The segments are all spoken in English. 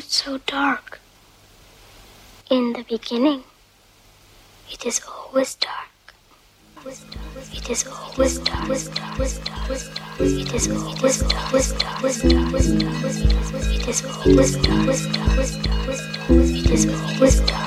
it so dark? In the beginning, it is always dark. It is always dark. It is always dark. It is always dark. It is always dark. It is always dark.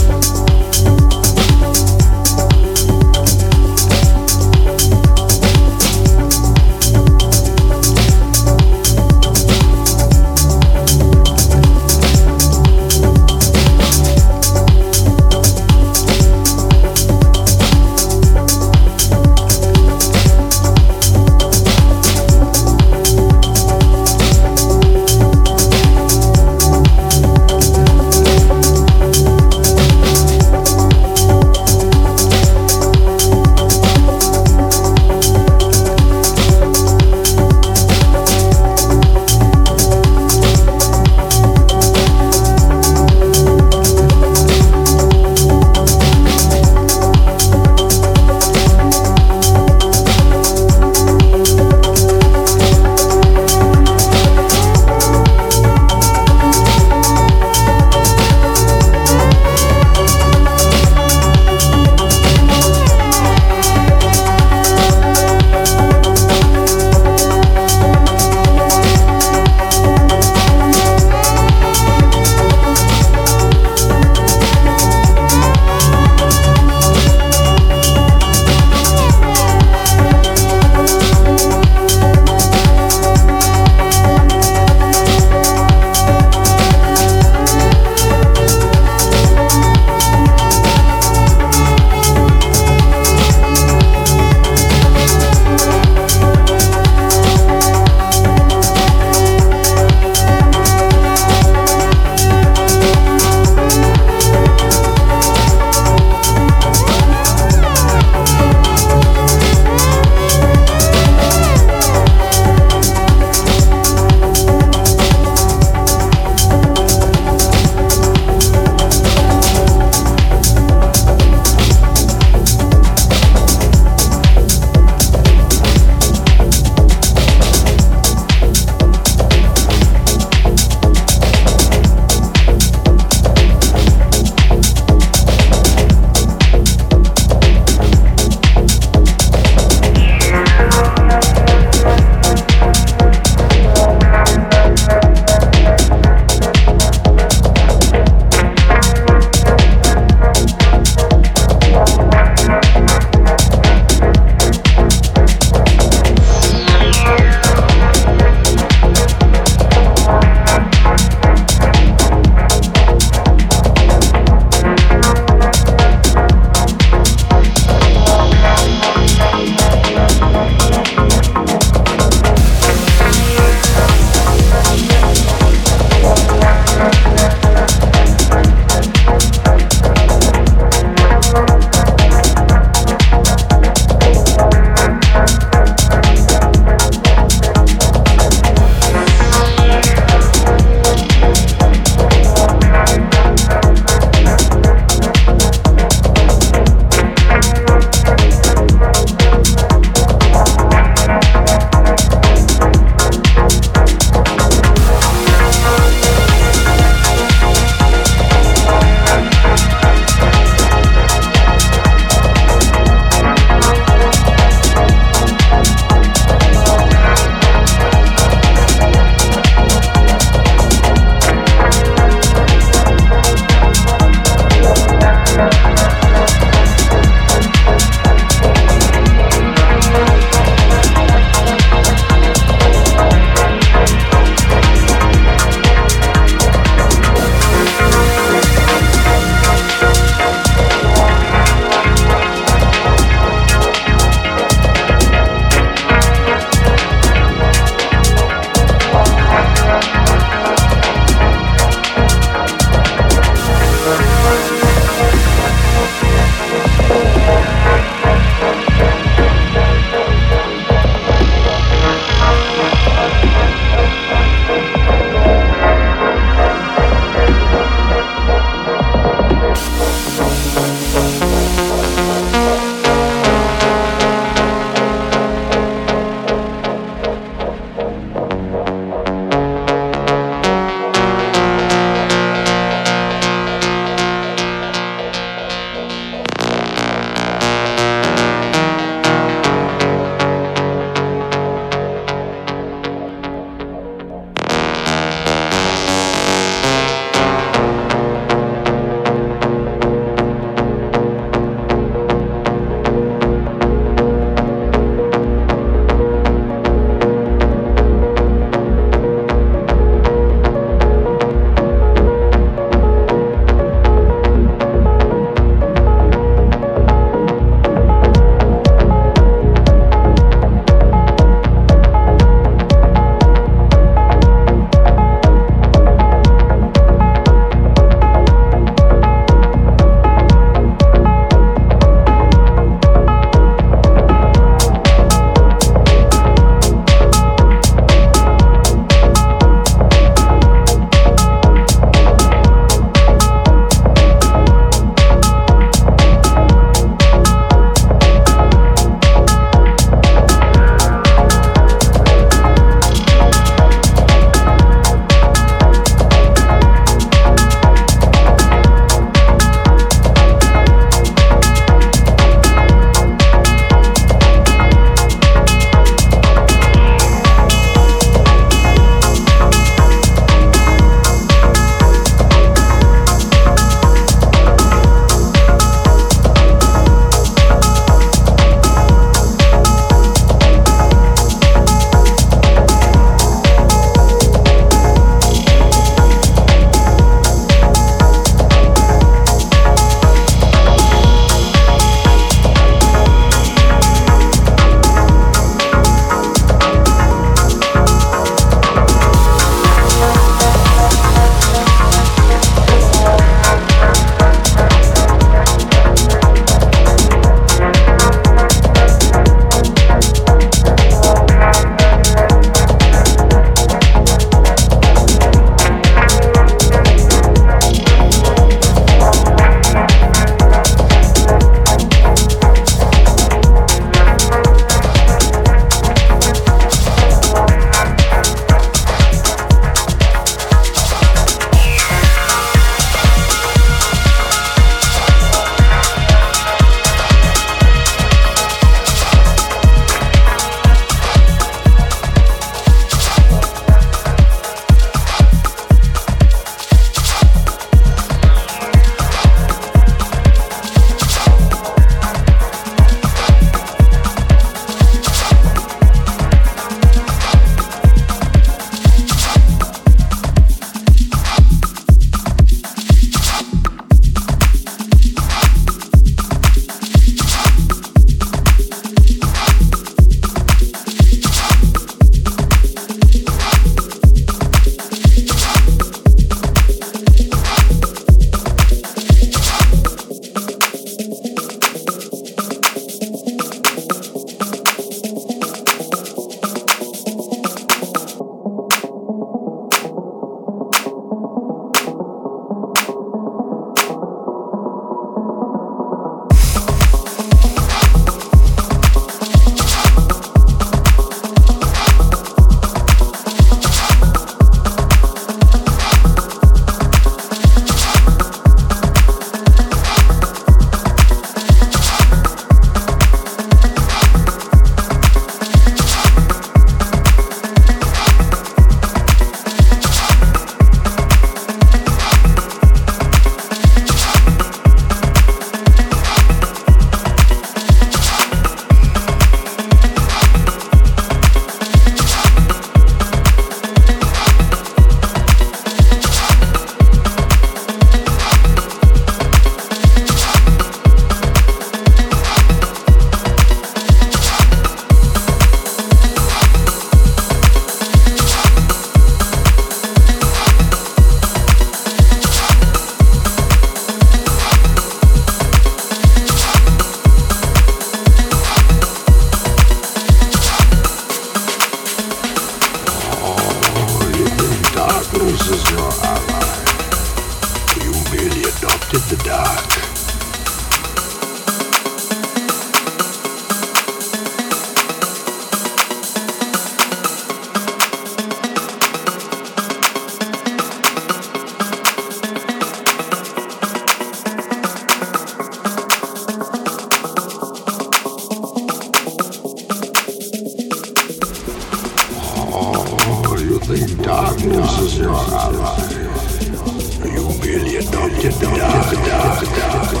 darkness is not our life. You merely adopted dark.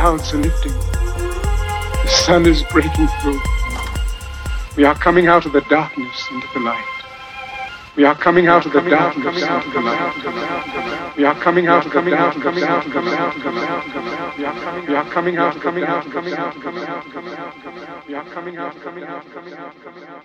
clouds are lifting. The sun is breaking through. We are coming out of the darkness into the light. We are coming out of the darkness into the light. We are coming out of the darkness into the light. We are coming out, coming out, coming out, coming out, coming out, coming out. We are coming out, coming out, coming out, coming out, coming out.